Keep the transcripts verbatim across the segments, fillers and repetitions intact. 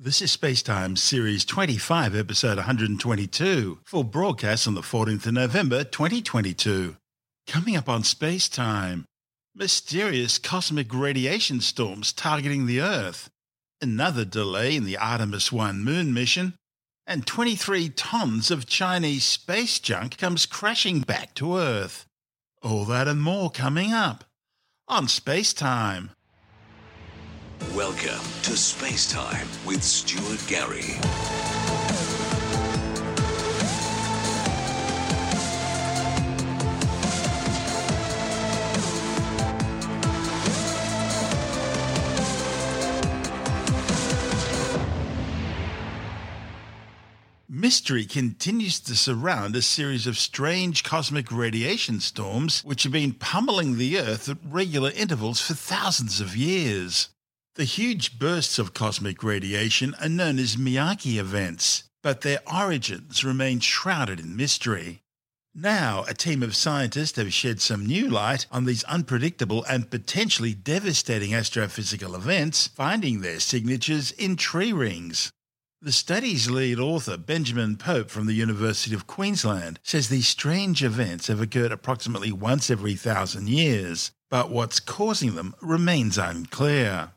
This is SpaceTime Series twenty-five, Episode one hundred twenty-two, for broadcast on the fourteenth of November, twenty twenty-two. Coming up on SpaceTime, mysterious cosmic radiation storms targeting the Earth, another delay in the Artemis one moon mission, and twenty-three tons of Chinese space junk comes crashing back to Earth. All that and more coming up on SpaceTime. Welcome to Space Time with Stuart Gary. Mystery continues to surround a series of strange cosmic radiation storms which have been pummeling the Earth at regular intervals for thousands of years. The huge bursts of cosmic radiation are known as Miyake events, but their origins remain shrouded in mystery. Now, a team of scientists have shed some new light on these unpredictable and potentially devastating astrophysical events, finding their signatures in tree rings. The study's lead author, Benjamin Pope from the University of Queensland, says these strange events have occurred approximately once every thousand years, but what's causing them remains unclear.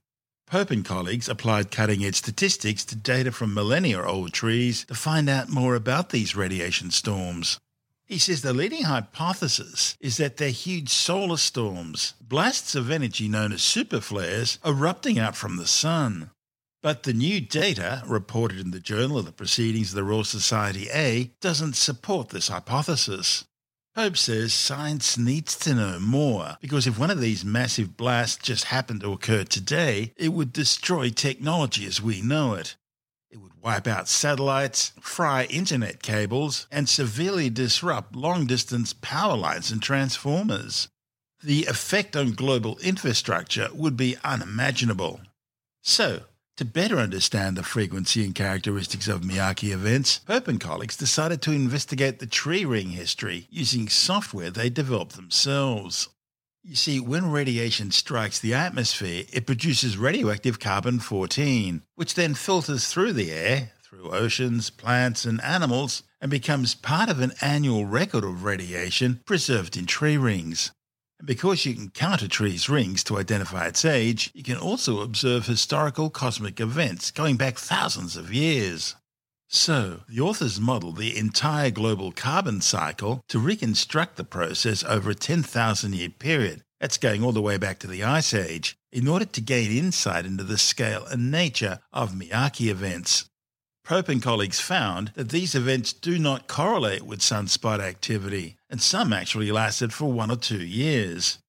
Pope and colleagues applied cutting-edge statistics to data from millennia-old trees to find out more about these radiation storms. He says the leading hypothesis is that they're huge solar storms, blasts of energy known as superflares, erupting out from the sun. But the new data, reported in the Journal of the Proceedings of the Royal Society A, doesn't support this hypothesis. Pope says science needs to know more, because if one of these massive blasts just happened to occur today, it would destroy technology as we know it. It would wipe out satellites, fry internet cables, and severely disrupt long-distance power lines and transformers. The effect on global infrastructure would be unimaginable. So, to better understand the frequency and characteristics of Miyake events, Pope and colleagues decided to investigate the tree ring history using software they developed themselves. You see, when radiation strikes the atmosphere, it produces radioactive carbon fourteen, which then filters through the air, through oceans, plants and animals, and becomes part of an annual record of radiation preserved in tree rings. Because you can count a tree's rings to identify its age, you can also observe historical cosmic events going back thousands of years. So, the authors modelled the entire global carbon cycle to reconstruct the process over a ten thousand year period, that's going all the way back to the Ice Age, in order to gain insight into the scale and nature of Miyake events. Pope and colleagues found that these events do not correlate with sunspot activity, and some actually lasted for one or two years.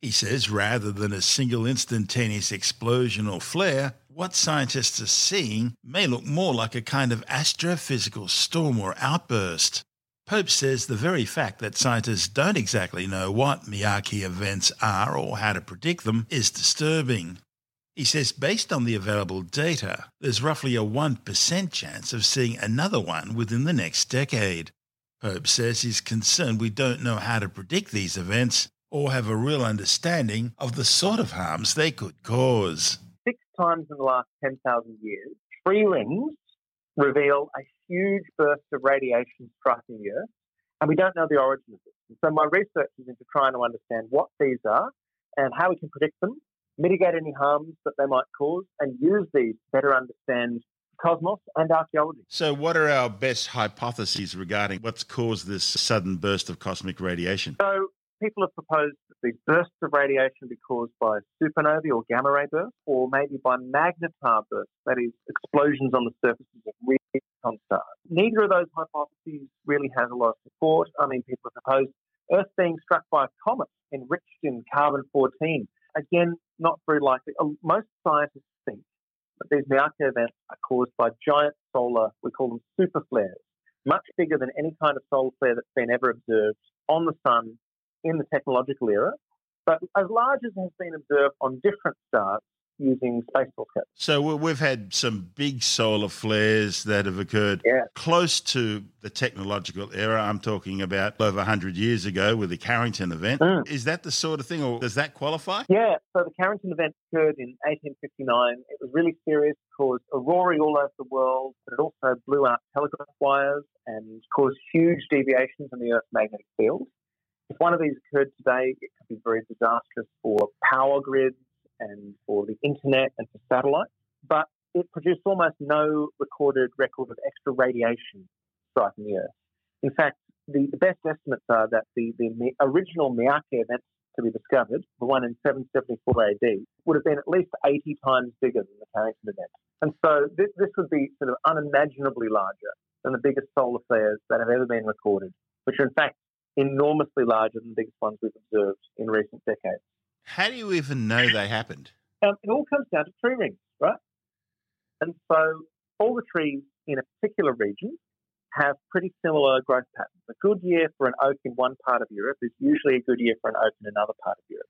He says rather than a single instantaneous explosion or flare, what scientists are seeing may look more like a kind of astrophysical storm or outburst. Pope says the very fact that scientists don't exactly know what Miyake events are or how to predict them is disturbing. He says based on the available data, there's roughly a one percent chance of seeing another one within the next decade. Pope says he's concerned we don't know how to predict these events or have a real understanding of the sort of harms they could cause. Six times in the last ten thousand years, tree rings reveal a huge burst of radiation striking the Earth, and we don't know the origin of it. And so my research is into trying to understand what these are and how we can predict them, mitigate any harms that they might cause, and use these to better understand cosmos and archaeology. So what are our best hypotheses regarding what's caused this sudden burst of cosmic radiation? So people have proposed that these bursts of radiation be caused by supernovae or gamma ray bursts, or maybe by magnetar bursts, that is, explosions on the surfaces of really neutron stars. Neither of those hypotheses really has a lot of support. I mean, people have proposed Earth being struck by a comet enriched in carbon fourteen. Again, not very likely. Most scientists think that these Miyake events are caused by giant solar, we call them superflares, much bigger than any kind of solar flare that's been ever observed on the sun in the technological era, but as large as has been observed on different stars, using space telescopes. So we've had some big solar flares that have occurred yeah. close to the technological era. I'm talking about over one hundred years ago with the Carrington event. Mm. Is that the sort of thing, or does that qualify? Yeah, so the Carrington event occurred in eighteen fifty-nine. It was really serious, caused aurorae all over the world, but it also blew out telegraph wires and caused huge deviations in the Earth's magnetic field. If one of these occurred today, it could be very disastrous for power grids and for the internet and for satellites, but it produced almost no recorded record of extra radiation striking the Earth. In fact, the, the best estimates are that the, the original Miyake event to be discovered, the one in seven seventy-four A D, would have been at least eighty times bigger than the Carrington event. And so this, this would be sort of unimaginably larger than the biggest solar flares that have ever been recorded, which are in fact enormously larger than the biggest ones we've observed in recent decades. How do you even know they happened? Um, it all comes down to tree rings, right? And so all the trees in a particular region have pretty similar growth patterns. A good year for an oak in one part of Europe is usually a good year for an oak in another part of Europe.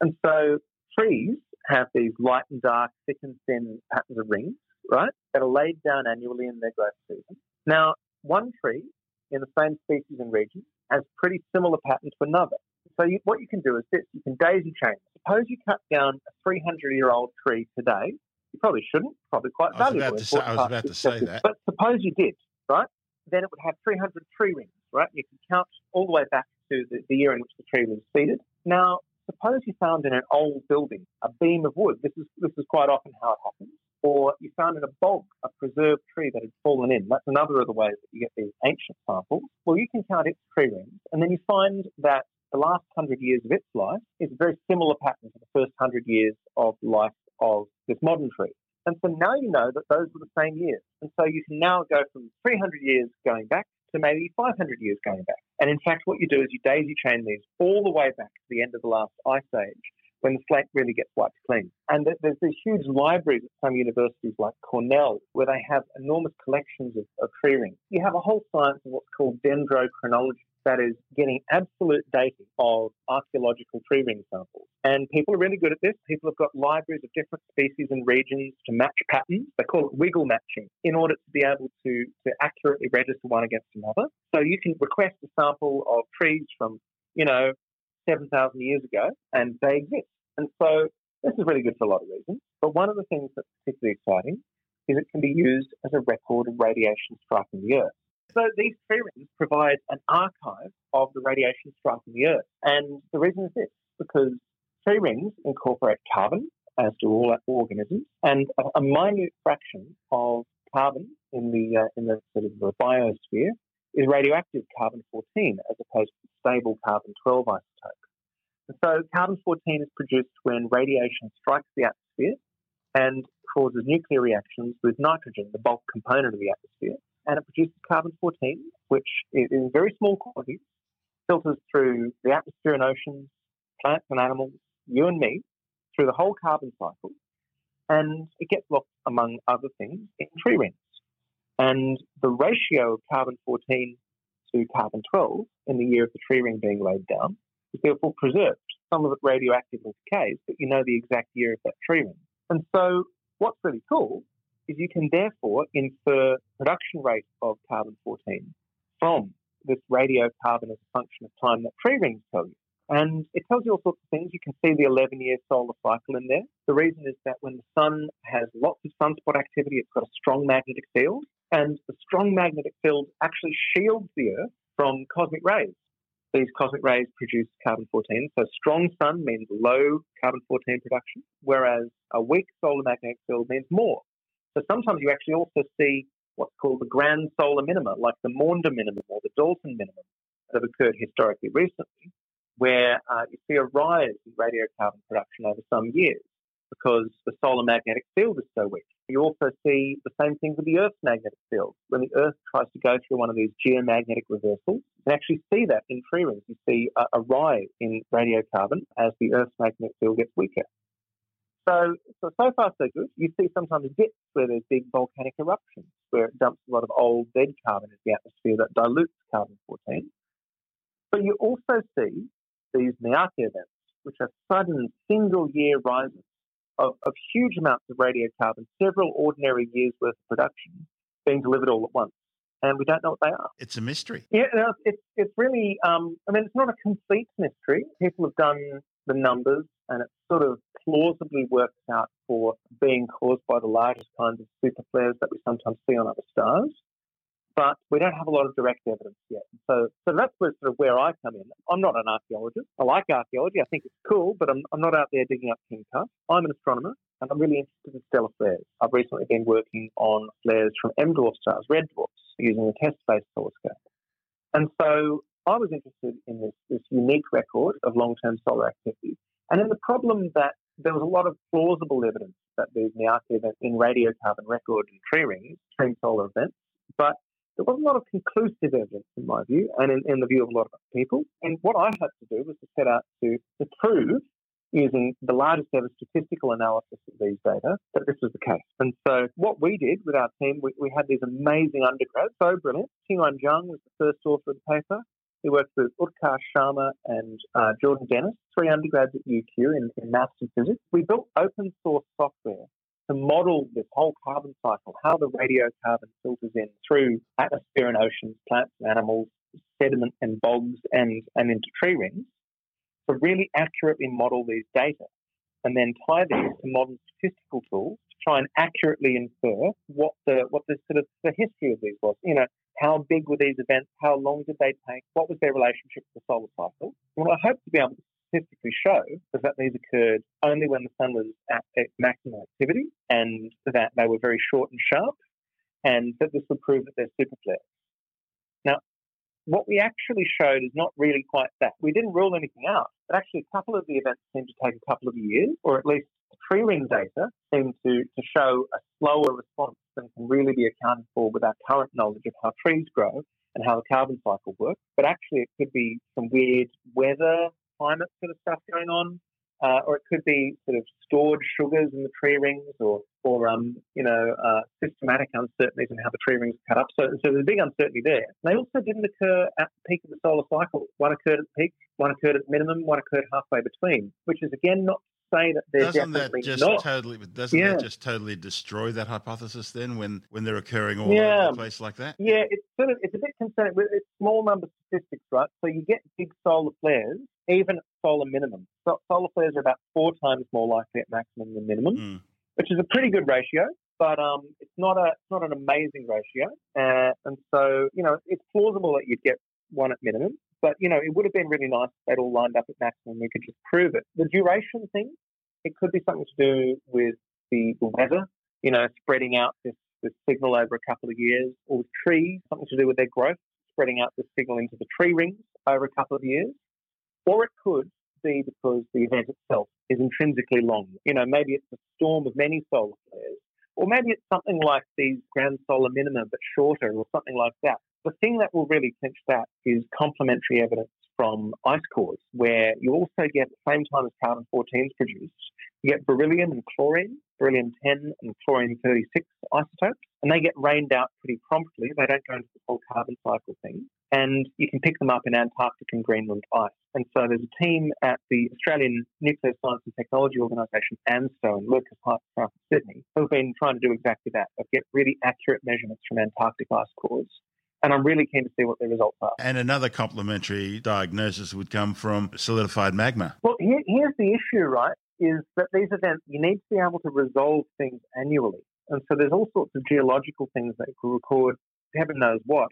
And so trees have these light and dark, thick and thin patterns of rings, right, that are laid down annually in their growth season. Now, one tree in the same species and region has pretty similar patterns to another. So you, what you can do is this. You can daisy chain. Suppose you cut down a three hundred-year-old tree today. You probably shouldn't. Probably quite valuable. I was valuable about, to say, I was about to say that. But suppose you did, right? Then it would have three hundred tree rings, right? You can count all the way back to the, the year in which the tree was seeded. Now, suppose you found in an old building a beam of wood. This is this is quite often how it happens. Or you found in a bog a preserved tree that had fallen in. That's another of the ways that you get these ancient samples. Well, you can count its tree rings, and then you find that the last hundred years of its life is a very similar pattern to the first hundred years of life of this modern tree. And so now you know that those were the same years. And so you can now go from three hundred years going back to maybe five hundred years going back. And in fact, what you do is you daisy chain these all the way back to the end of the last ice age when the slate really gets wiped clean. And there's these huge libraries at some universities like Cornell where they have enormous collections of, of tree rings. You have a whole science of what's called dendrochronology. That is getting absolute dating of archaeological tree ring samples. And people are really good at this. People have got libraries of different species and regions to match patterns. They call it wiggle matching in order to be able to, to accurately register one against another. So you can request a sample of trees from, you know, seven thousand years ago, and they exist. And so this is really good for a lot of reasons. But one of the things that's particularly exciting is it can be used as a record of radiation striking the Earth. So these tree rings provide an archive of the radiation striking the Earth. And the reason is this, because tree rings incorporate carbon, as do all organisms, and a, a minute fraction of carbon in the uh, in the sort of the biosphere is radioactive carbon fourteen as opposed to stable carbon twelve isotope. And so carbon fourteen is produced when radiation strikes the atmosphere and causes nuclear reactions with nitrogen, the bulk component of the atmosphere. And it produces carbon fourteen, which in very small quantities filters through the atmosphere and oceans, plants and animals, you and me, through the whole carbon cycle. And it gets lost, among other things, in tree rings. And the ratio of carbon fourteen to carbon twelve in the year of the tree ring being laid down is therefore preserved. Some of it radioactively decays, but you know the exact year of that tree ring. And so what's really cool is you can therefore infer production rate of carbon fourteen from this radiocarbon as a function of time that tree rings tell you. And it tells you all sorts of things. You can see the eleven-year solar cycle in there. The reason is that when the sun has lots of sunspot activity, it's got a strong magnetic field, and the strong magnetic field actually shields the Earth from cosmic rays. These cosmic rays produce carbon fourteen. So strong sun means low carbon fourteen production, whereas a weak solar magnetic field means more. So sometimes you actually also see what's called the grand solar minima, like the Maunder minimum or the Dalton minimum that have occurred historically recently, where uh, you see a rise in radiocarbon production over some years because the solar magnetic field is so weak. You also see the same thing with the Earth's magnetic field. When the Earth tries to go through one of these geomagnetic reversals, you can actually see that in tree rings. You see a, a rise in radiocarbon as the Earth's magnetic field gets weaker. So, so, so far, so good. You see sometimes dips where there's big volcanic eruptions, where it dumps a lot of old dead carbon into the atmosphere that dilutes carbon fourteen. But you also see these Miyake events, which are sudden single-year rises of, of huge amounts of radiocarbon, several ordinary years' worth of production being delivered all at once. And we don't know what they are. It's a mystery. Yeah, no, it's it's really, um, I mean, it's not a complete mystery. People have done the numbers and it sort of plausibly works out for being caused by the largest kinds of super flares that we sometimes see on other stars. But we don't have a lot of direct evidence yet. So so that's where, sort of where I come in. I'm not an archaeologist. I like archaeology. I think it's cool, but I'm I'm not out there digging up tin cups. I'm an astronomer, and I'm really interested in stellar flares. I've recently been working on flares from M-dwarf stars, red dwarfs, using the Tess Space Telescope. And so I was interested in this, this unique record of long-term solar activity. And in the problem that there was a lot of plausible evidence that these Miyake events in radiocarbon record and tree rings, tree solar events, but there wasn't a lot of conclusive evidence, in my view, and in, in the view of a lot of people. And what I had to do was to set out to, to prove, using the largest ever statistical analysis of these data, that this was the case. And so what we did with our team, we, we had these amazing undergrads, so brilliant. Qingan Zhang was the first author of the paper. He worked with Utkar Sharma and uh, Jordan Dennis, three undergrads at U Q in, in maths and physics. We built open source software to model this whole carbon cycle, how the radiocarbon filters in through atmosphere and oceans, plants and animals, sediment and bogs, and, and into tree rings, to really accurately model these data and then tie these to modern statistical tools to try and accurately infer what the what the sort of the history of these was. You know, how big were these events? How long did they take? What was their relationship to the solar cycle? And what I hope to be able to statistically show is that these occurred only when the sun was at its maximum activity, and that they were very short and sharp, and that this would prove that they're super flares. Now, what we actually showed is not really quite that. We didn't rule anything out, but actually a couple of the events seem to take a couple of years, or at least the tree ring data seem to, to show a slower response than can really be accounted for with our current knowledge of how trees grow and how the carbon cycle works. But actually it could be some weird weather, climate sort of stuff going on, uh, or it could be sort of stored sugars in the tree rings, or or um you know uh, systematic uncertainties in how the tree rings are cut up. So, so there's a big uncertainty there. And they also didn't occur at the peak of the solar cycle. One occurred at the peak, one occurred at minimum, one occurred halfway between, which is again not to say that they're doesn't definitely that just not. Totally, doesn't yeah. that just totally destroy that hypothesis then when, when they're occurring all yeah. over the place like that? Yeah, it's sort of it's a bit concerning. It's small number statistics, right? So you get big solar flares, even at solar minimum. So solar flares are about four times more likely at maximum than minimum, mm. which is a pretty good ratio, but um, it's not a it's not an amazing ratio. Uh, and so, you know, it's plausible that you'd get one at minimum, but, you know, it would have been really nice if they'd all lined up at maximum. We could just prove it. The duration thing, it could be something to do with the weather, you know, spreading out this, this signal over a couple of years, or with trees, something to do with their growth, spreading out this signal into the tree rings over a couple of years. Or it could be because the event itself is intrinsically long. You know, maybe it's a storm of many solar flares, or maybe it's something like these grand solar minima but shorter, or something like that. The thing that will really clinch that is complementary evidence from ice cores, where you also get, at the same time as carbon fourteen is produced, you get beryllium and chlorine, beryllium ten and chlorine thirty-six isotopes, and they get rained out pretty promptly. They don't go into the whole carbon cycle thing. And you can pick them up in Antarctic and Greenland ice. And so there's a team at the Australian Nuclear Science and Technology Organisation, ANSTO, in Lucas Heights, South Sydney, who've been trying to do exactly that, of get really accurate measurements from Antarctic ice cores. And I'm really keen to see what the results are. And another complementary diagnosis would come from solidified magma. Well, here, here's the issue, right, is that these events, you need to be able to resolve things annually. And so there's all sorts of geological things that could record heaven knows what.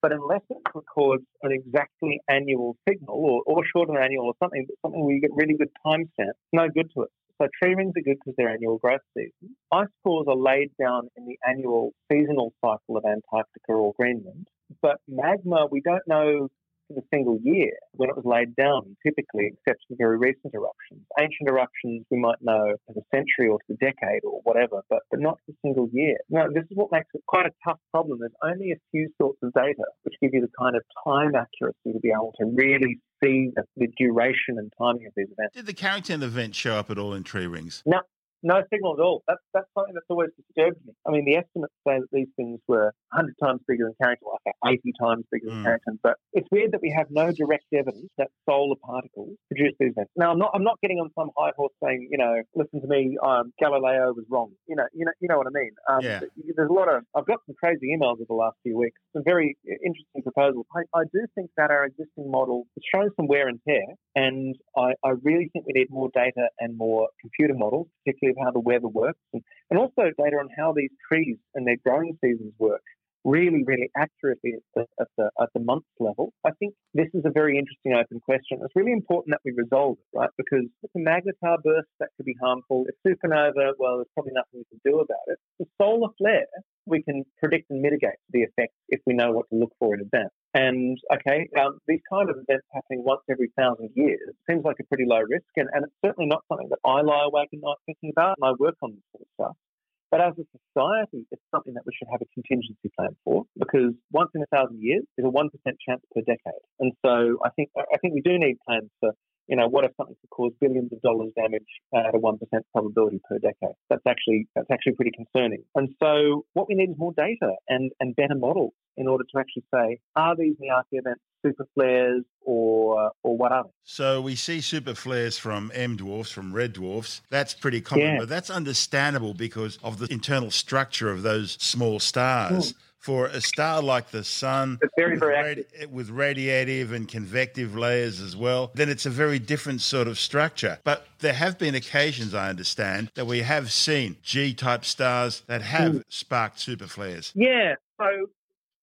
But unless it records an exactly annual signal, or, or shorter annual or something, but something where you get really good timestamps, it's no good to it. So tree rings are good because they're annual growth season. Ice cores are laid down in the annual seasonal cycle of Antarctica or Greenland. But magma, we don't know for the single year when it was laid down, typically, except for very recent eruptions. Ancient eruptions, we might know for the century or for the decade or whatever, but, but not for a single year. No, this is what makes it quite a tough problem. There's only a few sorts of data which give you the kind of time accuracy to be able to really see the, the duration and timing of these events. Did the Carrington event show up at all in tree rings? No. No signal at all. That's, that's something that's always disturbed me. I mean, the estimates say that these things were one hundred times bigger than Carrington, like eighty times bigger than mm. Carrington. But it's weird that we have no direct evidence that solar particles produce these events. Now, I'm not I'm not getting on some high horse saying, you know, listen to me, um, Galileo was wrong. You know, you know, you know what I mean. Um, yeah. There's a lot of I've got some crazy emails over the last few weeks. Some very interesting proposals. I, I do think that our existing model is showing some wear and tear, and I, I really think we need more data and more computer models, particularly of how the weather works, and, and also data on how these trees and their growing seasons work really, really accurately at the, at the, at the month level. I think this is a very interesting open question. It's really important that we resolve it, right? Because it's a magnetar burst that could be harmful. If supernova, well, there's probably nothing we can do about it. The solar flare, we can predict and mitigate the effects if we know what to look for in advance. And, okay, um, these kind of events happening once every thousand years seems like a pretty low risk, and, and it's certainly not something that I lie awake at night thinking about, and I work on this sort of stuff. But as a society, it's something that we should have a contingency plan for, because once in a thousand years is a one percent chance per decade. And so I think I think we do need plans for, you know, what if something could cause billions of dollars damage at a one percent probability per decade? That's actually that's actually pretty concerning. And so what we need is more data and, and better models in order to actually say, are these Miyake events super flares or or what are they? So we see super flares from M-dwarfs, from red dwarfs. That's pretty common, yeah. But that's understandable because of the internal structure of those small stars. Mm. For a star like the sun, very, very with, radi- with radiative and convective layers as well, then it's a very different sort of structure. But there have been occasions, I understand, that we have seen G-type stars that have mm. sparked super flares. Yeah, so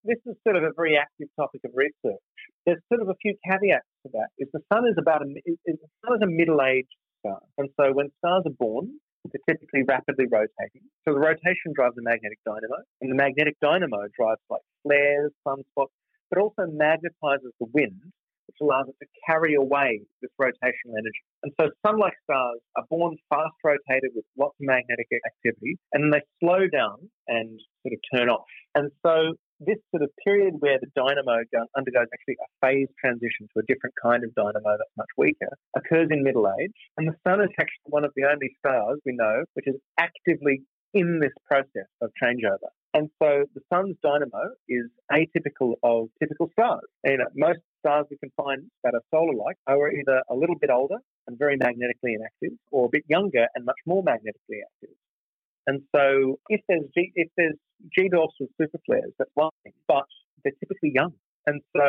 this is sort of a very active topic of research. There's sort of a few caveats to that. Is the sun is about a, is, is the sun is a middle-aged star, and so when stars are born, they're typically rapidly rotating. So the rotation drives the magnetic dynamo, and the magnetic dynamo drives like flares, sunspots, but also magnetizes the wind, which allows it to carry away this rotational energy. And so sun-like stars are born fast rotated with lots of magnetic activity, and then they slow down and sort of turn off. And so this sort of period where the dynamo undergoes actually a phase transition to a different kind of dynamo that's much weaker occurs in middle age. And the sun is actually one of the only stars we know which is actively in this process of changeover. And so the sun's dynamo is atypical of typical stars. You know, most stars we can find that are solar-like are either a little bit older and very magnetically inactive, or a bit younger and much more magnetically active. And so if there's G, if there's G-dwarfs with super flares, that's one thing, but they're typically young. And so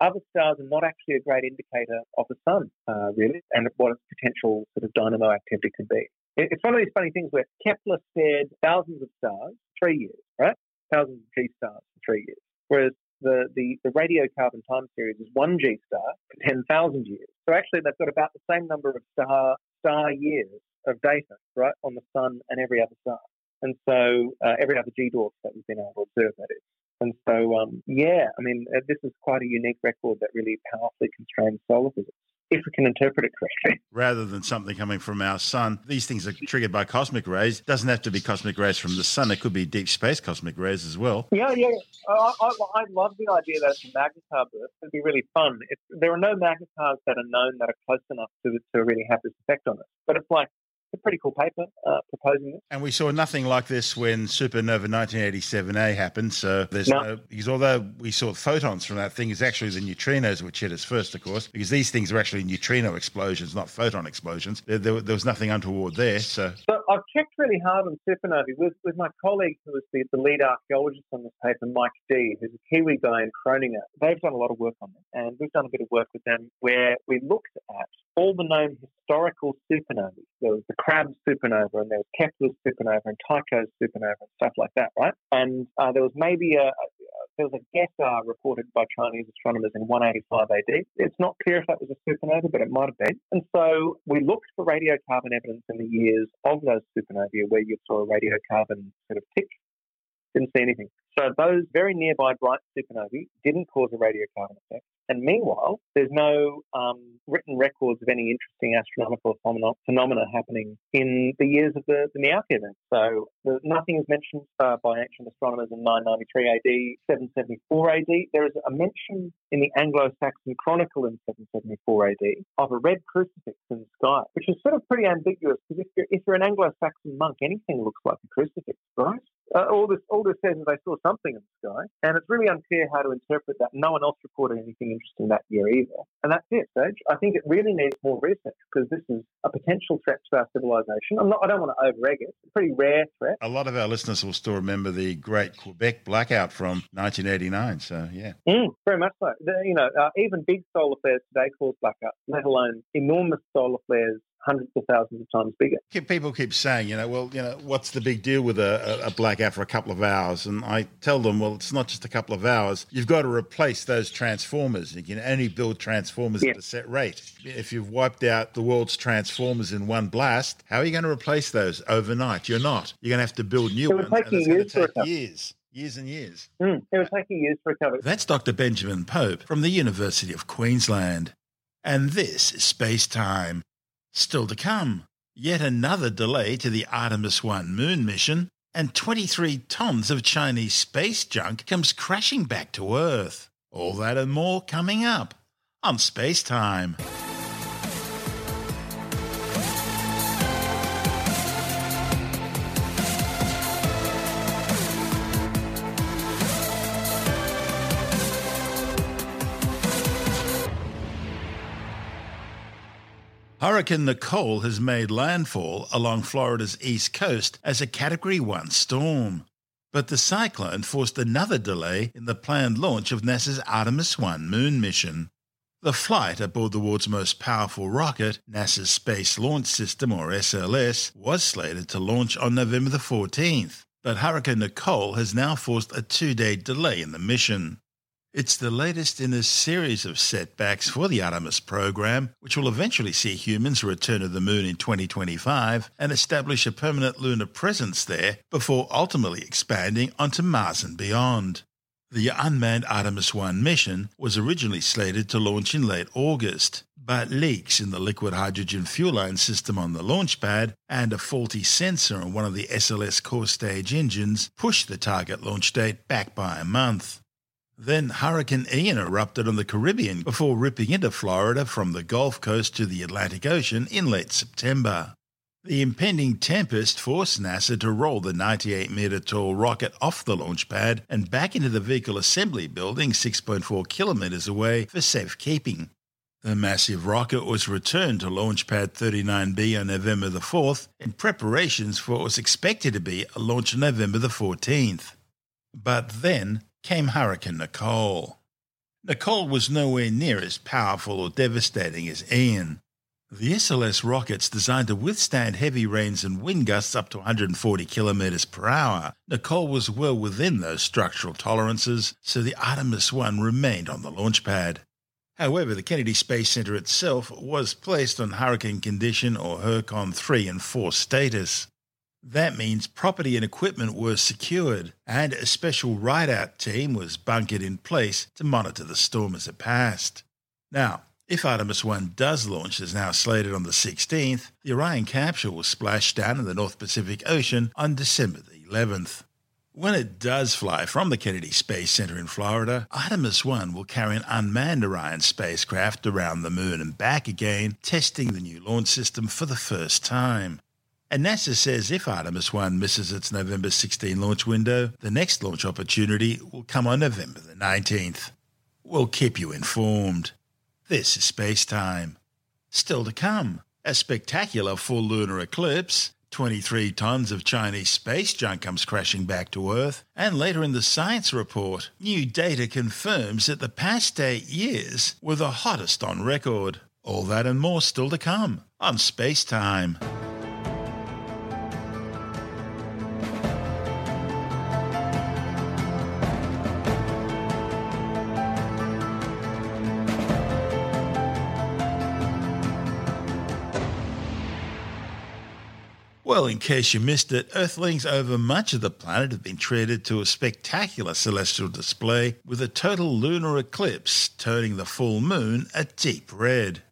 other stars are not actually a great indicator of the sun, uh, really, and what its potential sort of dynamo activity could be. It, it's one of these funny things where Kepler stared thousands of stars for three years, right? Thousands of G-stars for three years, whereas the, the, the radiocarbon time series is one G-star for ten thousand years. So actually they've got about the same number of star star years of data, right, on the sun and every other star. And so uh, every other G-dwarf that we've been able to observe, that is. And so, um, yeah, I mean, uh, this is quite a unique record that really powerfully constrains solar physics, if we can interpret it correctly. Rather than something coming from our sun, these things are triggered by cosmic rays. It doesn't have to be cosmic rays from the sun. It could be deep space cosmic rays as well. Yeah, yeah. I, I, I love the idea that it's a magnetar burst. It'd be really fun. It's, there are no magnetars that are known that are close enough to, to really have this effect on us. But it's like, it's a pretty cool paper uh, proposing this. And we saw nothing like this when Supernova nineteen eighty-seven A happened. So there's no. no, because although we saw photons from that thing, it's actually the neutrinos which hit us first, of course, because these things are actually neutrino explosions, not photon explosions. There, there, there was nothing untoward there. So. so I've checked really hard on supernovae with, with my colleague who is the, the lead archaeologist on this paper, Mike D, who's a Kiwi guy in Groningen. They've done a lot of work on this, and we've done a bit of work with them where we looked at all the known historical supernovae. There was the Crab supernova, and there was Kepler's supernova, and Tycho's supernova, and stuff like that, right? And uh, there was maybe a, a there was a Gesar reported by Chinese astronomers in one eighty-five A D. It's not clear if that was a supernova, but it might have been. And so we looked for radiocarbon evidence in the years of those supernovae where you saw a radiocarbon sort of tick. Didn't see anything. So those very nearby bright supernovae didn't cause a radiocarbon effect. And meanwhile, there's no um, written records of any interesting astronomical phenomena, phenomena happening in the years of the, the Miyake event. So the, nothing is mentioned uh, by ancient astronomers in nine ninety-three A D, seven seventy-four A D. There is a mention in the Anglo-Saxon Chronicle in seven seventy-four A D of a red crucifix in the sky, which is sort of pretty ambiguous, because if you're, if you're an Anglo-Saxon monk, anything looks like a crucifix, right? Uh, all this all this says is they saw something in the sky, and it's really unclear how to interpret that. No one else reported anything interesting that year either. And that's it, Sage. I think it really needs more research, because this is a potential threat to our civilization. I'm not, I don't want to over-egg it. It's a pretty rare threat. A lot of our listeners will still remember the Great Quebec Blackout from nineteen eighty-nine, so yeah. Mm, very much so. The, you know, uh, even big solar flares today cause blackouts, let alone enormous solar flares hundreds of thousands of times bigger. People keep saying, you know, well, you know, what's the big deal with a, a blackout for a couple of hours? And I tell them, well, it's not just a couple of hours. You've got to replace those transformers. You can only build transformers yeah. at a set rate. If you've wiped out the world's transformers in one blast, how are you going to replace those overnight? You're not. You're going to have to build new ones, and it's going to take years. Years and years. Mm, it would take years to recover. That's Doctor Benjamin Pope from the University of Queensland. And this is Space Time. Still to come, yet another delay to the Artemis one moon mission, and twenty-three tons of Chinese space junk comes crashing back to Earth. All that and more coming up on Space Time. Hurricane Nicole has made landfall along Florida's east coast as a Category one storm. But the cyclone forced another delay in the planned launch of NASA's Artemis one moon mission. The flight aboard the world's most powerful rocket, NASA's Space Launch System, or S L S, was slated to launch on November the fourteenth, but Hurricane Nicole has now forced a two-day delay in the mission. It's the latest in a series of setbacks for the Artemis program, which will eventually see humans return to the moon in twenty twenty-five and establish a permanent lunar presence there before ultimately expanding onto Mars and beyond. The unmanned Artemis one mission was originally slated to launch in late August, but leaks in the liquid hydrogen fuel line system on the launch pad and a faulty sensor on one of the S L S core stage engines pushed the target launch date back by a month. Then Hurricane Ian erupted on the Caribbean before ripping into Florida from the Gulf Coast to the Atlantic Ocean in late September. The impending tempest forced NASA to roll the ninety-eight metre tall rocket off the launch pad and back into the vehicle assembly building six point four kilometres away for safekeeping. The massive rocket was returned to Launch Pad thirty-nine B on November the fourth in preparations for what was expected to be a launch on November the fourteenth. But then came Hurricane Nicole. Nicole was nowhere near as powerful or devastating as Ian. The S L S rockets designed to withstand heavy rains and wind gusts up to one hundred forty kilometres per hour. Nicole was well within those structural tolerances, so the Artemis one remained on the launch pad. However, the Kennedy Space Center itself was placed on hurricane condition, or HERCON three and four status. That means property and equipment were secured, and a special ride-out team was bunkered in place to monitor the storm as it passed. Now, if Artemis one does launch, as now slated, on the sixteenth, the Orion capsule will splash down in the North Pacific Ocean on December the eleventh. When it does fly from the Kennedy Space Center in Florida, Artemis one will carry an unmanned Orion spacecraft around the moon and back again, testing the new launch system for the first time. And NASA says if Artemis one misses its November sixteenth launch window, the next launch opportunity will come on November the nineteenth. We'll keep you informed. This is Space Time. Still to come, a spectacular full lunar eclipse, twenty-three tons of Chinese space junk comes crashing back to Earth, and later in the science report, new data confirms that the past eight years were the hottest on record. All that and more still to come on Space Time. Well, in case you missed it, Earthlings over much of the planet have been treated to a spectacular celestial display with a total lunar eclipse turning the full moon a deep red.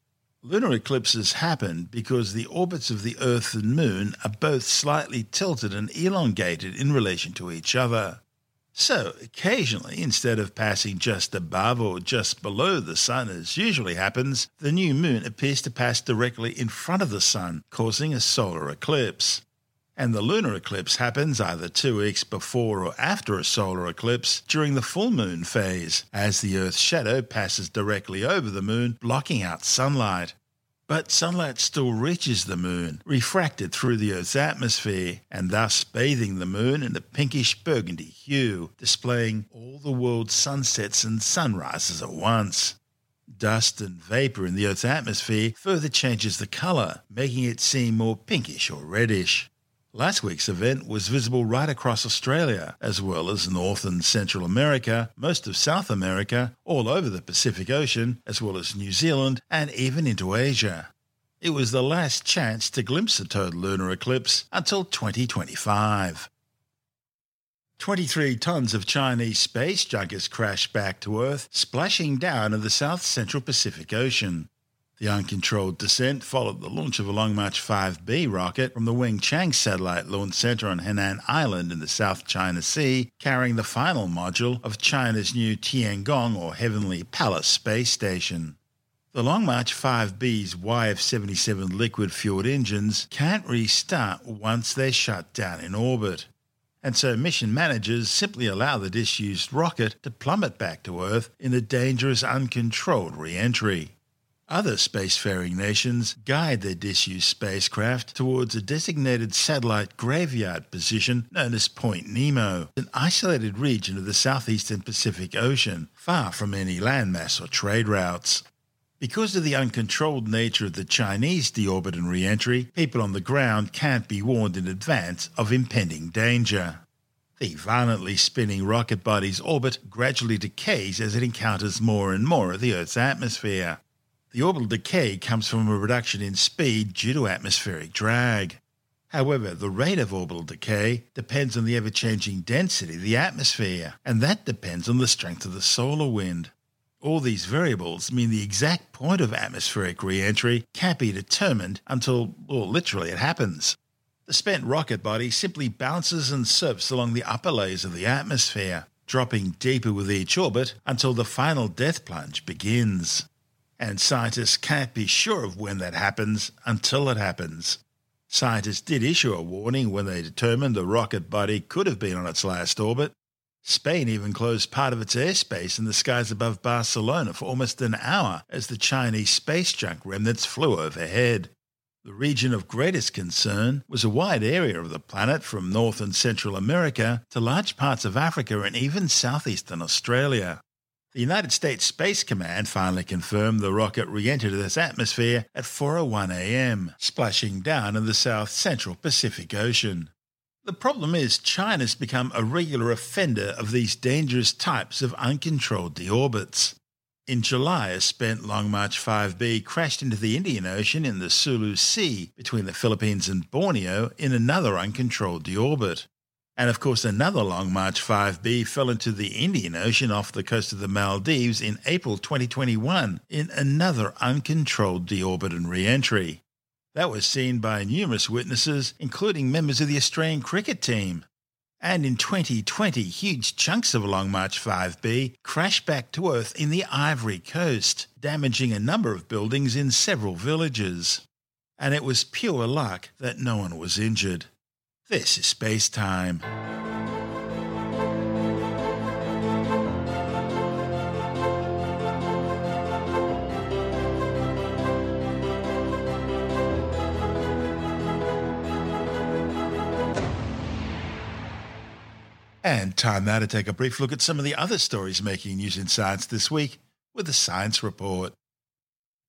Lunar eclipses happen because the orbits of the Earth and Moon are both slightly tilted and elongated in relation to each other. So, occasionally, instead of passing just above or just below the Sun as usually happens, the new Moon appears to pass directly in front of the Sun, causing a solar eclipse. And the lunar eclipse happens either two weeks before or after a solar eclipse during the full moon phase, as the Earth's shadow passes directly over the moon, blocking out sunlight. But sunlight still reaches the moon, refracted through the Earth's atmosphere, and thus bathing the moon in a pinkish-burgundy hue, displaying all the world's sunsets and sunrises at once. Dust and vapour in the Earth's atmosphere further changes the colour, making it seem more pinkish or reddish. Last week's event was visible right across Australia, as well as North and Central America, most of South America, all over the Pacific Ocean, as well as New Zealand, and even into Asia. It was the last chance to glimpse the total lunar eclipse until twenty twenty-five. twenty-three tons of Chinese space junk has crashed back to Earth, splashing down in the South Central Pacific Ocean. The uncontrolled descent followed the launch of a Long March five B rocket from the Wing Chang Satellite Launch Center on Henan Island in the South China Sea, carrying the final module of China's new Tiangong, or Heavenly Palace, space station. The Long March five B's Y F seventy-seven liquid-fueled engines can't restart once they're shut down in orbit, and so mission managers simply allow the disused rocket to plummet back to Earth in a dangerous, uncontrolled re-entry. Other spacefaring nations guide their disused spacecraft towards a designated satellite graveyard position known as Point Nemo, an isolated region of the southeastern Pacific Ocean, far from any landmass or trade routes. Because of the uncontrolled nature of the Chinese deorbit and re-entry, people on the ground can't be warned in advance of impending danger. The violently spinning rocket body's orbit gradually decays as it encounters more and more of the Earth's atmosphere. The orbital decay comes from a reduction in speed due to atmospheric drag. However, the rate of orbital decay depends on the ever-changing density of the atmosphere, and that depends on the strength of the solar wind. All these variables mean the exact point of atmospheric re-entry can't be determined until, well, literally it happens. The spent rocket body simply bounces and surfs along the upper layers of the atmosphere, dropping deeper with each orbit until the final death plunge begins. And scientists can't be sure of when that happens until it happens. Scientists did issue a warning when they determined the rocket body could have been on its last orbit. Spain even closed part of its airspace in the skies above Barcelona for almost an hour as the Chinese space junk remnants flew overhead. The region of greatest concern was a wide area of the planet from North and Central America to large parts of Africa and even southeastern Australia. The United States Space Command finally confirmed the rocket re-entered Earth's atmosphere at four oh one a m, splashing down in the South Central Pacific Ocean. The problem is China's become a regular offender of these dangerous types of uncontrolled deorbits. In July, a spent Long March five B crashed into the Indian Ocean in the Sulu Sea between the Philippines and Borneo in another uncontrolled deorbit. And of course another Long March five B fell into the Indian Ocean off the coast of the Maldives in April twenty twenty-one in another uncontrolled deorbit and re-entry. That was seen by numerous witnesses, including members of the Australian cricket team. And in twenty twenty, huge chunks of Long March five B crashed back to Earth in the Ivory Coast, damaging a number of buildings in several villages. And it was pure luck that no one was injured. This is Space Time. And time now to take a brief look at some of the other stories making news in science this week with the Science Report.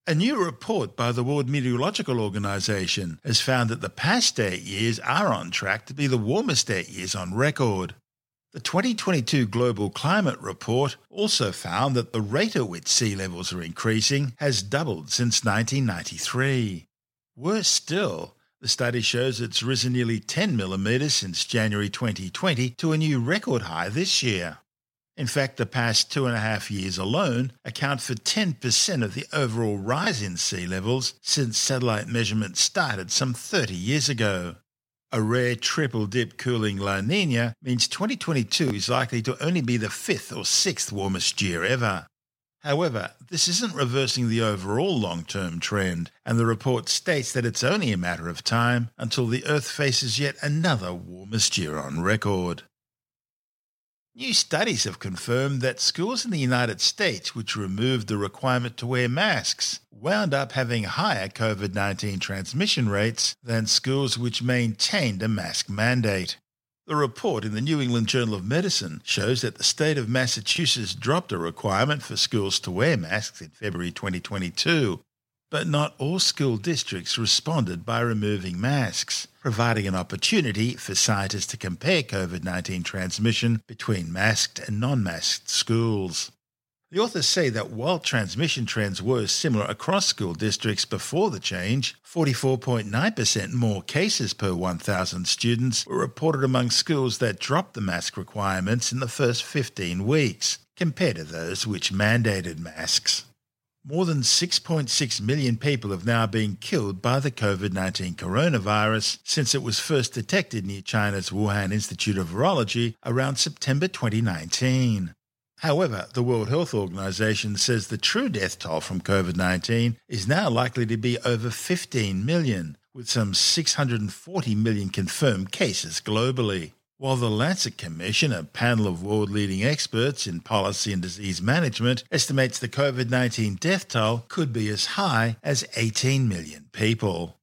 A new report by the World Meteorological Organization has found that the past eight years are on track to be the warmest eight years on record. The twenty twenty-two Global Climate Report also found that the rate at which sea levels are increasing has doubled since nineteen ninety-three. Worse still, The study shows it's risen nearly ten millimetres since January twenty twenty to a new record high this year. In fact, the past two and a half years alone account for ten percent of the overall rise in sea levels since satellite measurements started some thirty years ago. A rare triple-dip cooling La Niña means twenty twenty-two is likely to only be the fifth or sixth warmest year ever. However, this isn't reversing the overall long-term trend, and the report states that it's only a matter of time until the Earth faces yet another warmest year on record. New studies have confirmed that schools in the United States which removed the requirement to wear masks wound up having higher COVID nineteen transmission rates than schools which maintained a mask mandate. The report in the New England Journal of Medicine shows that the state of Massachusetts dropped a requirement for schools to wear masks in February twenty twenty-two, but not all school districts responded by removing masks, providing an opportunity for scientists to compare COVID nineteen transmission between masked and non-masked schools. The authors say that while transmission trends were similar across school districts before the change, forty-four point nine percent more cases per one thousand students were reported among schools that dropped the mask requirements in the first fifteen weeks, compared to those which mandated masks. More than six point six million people have now been killed by the COVID nineteen coronavirus since it was first detected near China's Wuhan Institute of Virology around September twenty nineteen. However, the World Health Organization says the true death toll from COVID nineteen is now likely to be over fifteen million, with some six hundred forty million confirmed cases globally. While the Lancet Commission, a panel of world-leading experts in policy and disease management, estimates the COVID nineteen death toll could be as high as eighteen million people.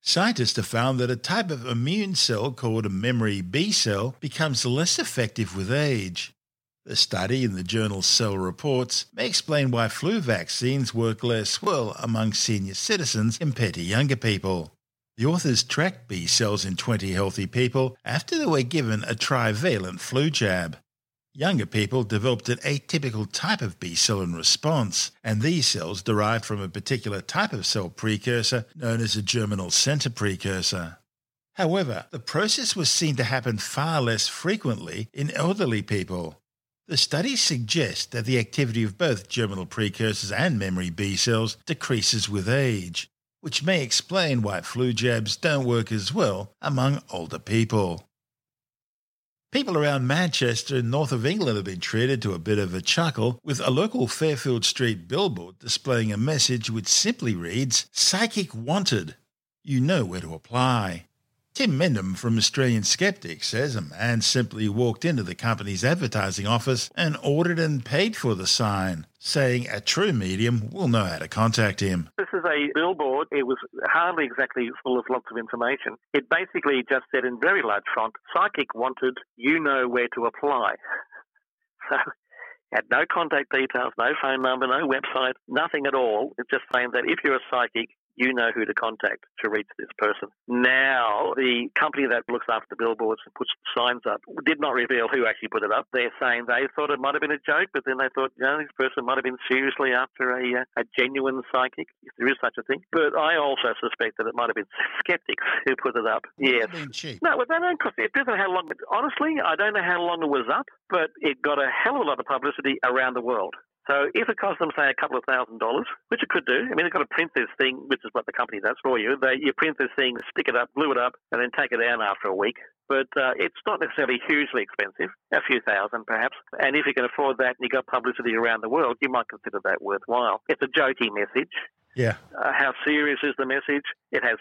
Scientists have found that a type of immune cell called a memory B cell becomes less effective with age. The study in the journal Cell Reports may explain why flu vaccines work less well among senior citizens compared to younger people. The authors tracked B cells in twenty healthy people after they were given a trivalent flu jab. Younger people developed an atypical type of B cell in response, and these cells derived from a particular type of cell precursor known as a germinal center precursor. However, the process was seen to happen far less frequently in elderly people. The studies suggest that the activity of both germinal precursors and memory B cells decreases with age, which may explain why flu jabs don't work as well among older people. People around Manchester and north of England have been treated to a bit of a chuckle with a local Fairfield Street billboard displaying a message which simply reads, "Psychic Wanted. You know where to apply." Tim Mendham from Australian Skeptics says a man simply walked into the company's advertising office and ordered and paid for the sign, saying a true medium will know how to contact him. This is a billboard. It was hardly exactly full of lots of information. It basically just said in very large font, "Psychic wanted, you know where to apply." So had no contact details, no phone number, no website, nothing at all. It's just saying that if you're a psychic, you know who to contact to reach this person. Now, the company that looks after the billboards and puts the signs up did not reveal who actually put it up. They're saying they thought it might have been a joke, but then they thought, you know, this person might have been seriously after a, a genuine psychic, if there is such a thing. But I also suspect that it might have been skeptics who put it up. Yes. No, well, they don't cost, it doesn't know how long. Honestly, I don't know how long it was up, but it got a hell of a lot of publicity around the world. So if it costs them, say, a couple of thousand dollars, which it could do, I mean, they've got to print this thing, which is what the company does for you. They, you print this thing, stick it up, glue it up, and then take it down after a week. But uh, it's not necessarily hugely expensive, a few thousand perhaps. And if you can afford that and you've got publicity around the world, you might consider that worthwhile. It's a jokey message. Yeah. Uh, how serious is the message? It has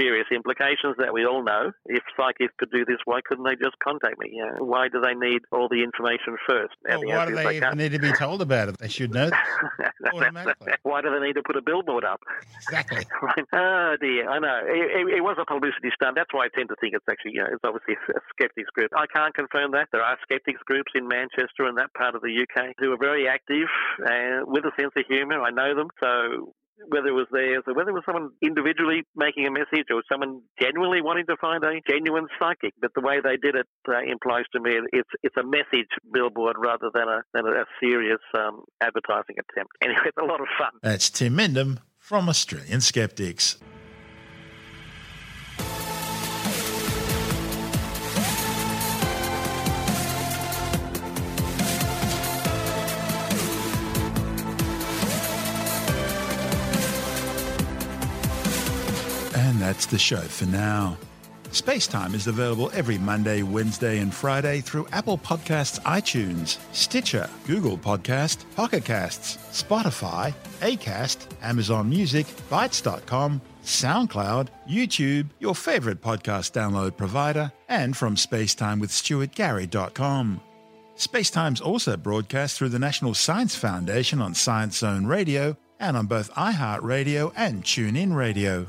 serious implications that we all know. If psychics could do this, why couldn't they just contact me? You know, why do they need all the information first? Well, the why do they, they even need to be told about it? They should know that automatically. Why do they need to put a billboard up? Exactly. Right. Oh dear, I know. It, it, it was a publicity stunt. That's why I tend to think it's actually, you know, it's obviously a skeptics group. I can't confirm that. There are skeptics groups in Manchester and that part of the U K who are very active and with a sense of humour. I know them. So whether it was theirs or whether it was someone individually making a message or someone genuinely wanting to find a genuine psychic. But the way they did it uh, implies to me it's it's a message billboard rather than a, than a serious um, advertising attempt. Anyway, it's a lot of fun. That's Tim Mendham from Australian Skeptics. that's the show for now. SpaceTime is available every Monday, Wednesday and Friday through Apple Podcasts, iTunes, Stitcher, Google Podcast, Pocket Casts, Spotify, Acast, Amazon Music, Bytes dot com, SoundCloud, YouTube, your favourite podcast download provider, and from space time with stuart gary dot com. SpaceTime's also broadcast through the National Science Foundation on Science Zone Radio and on both iHeartRadio and TuneIn Radio.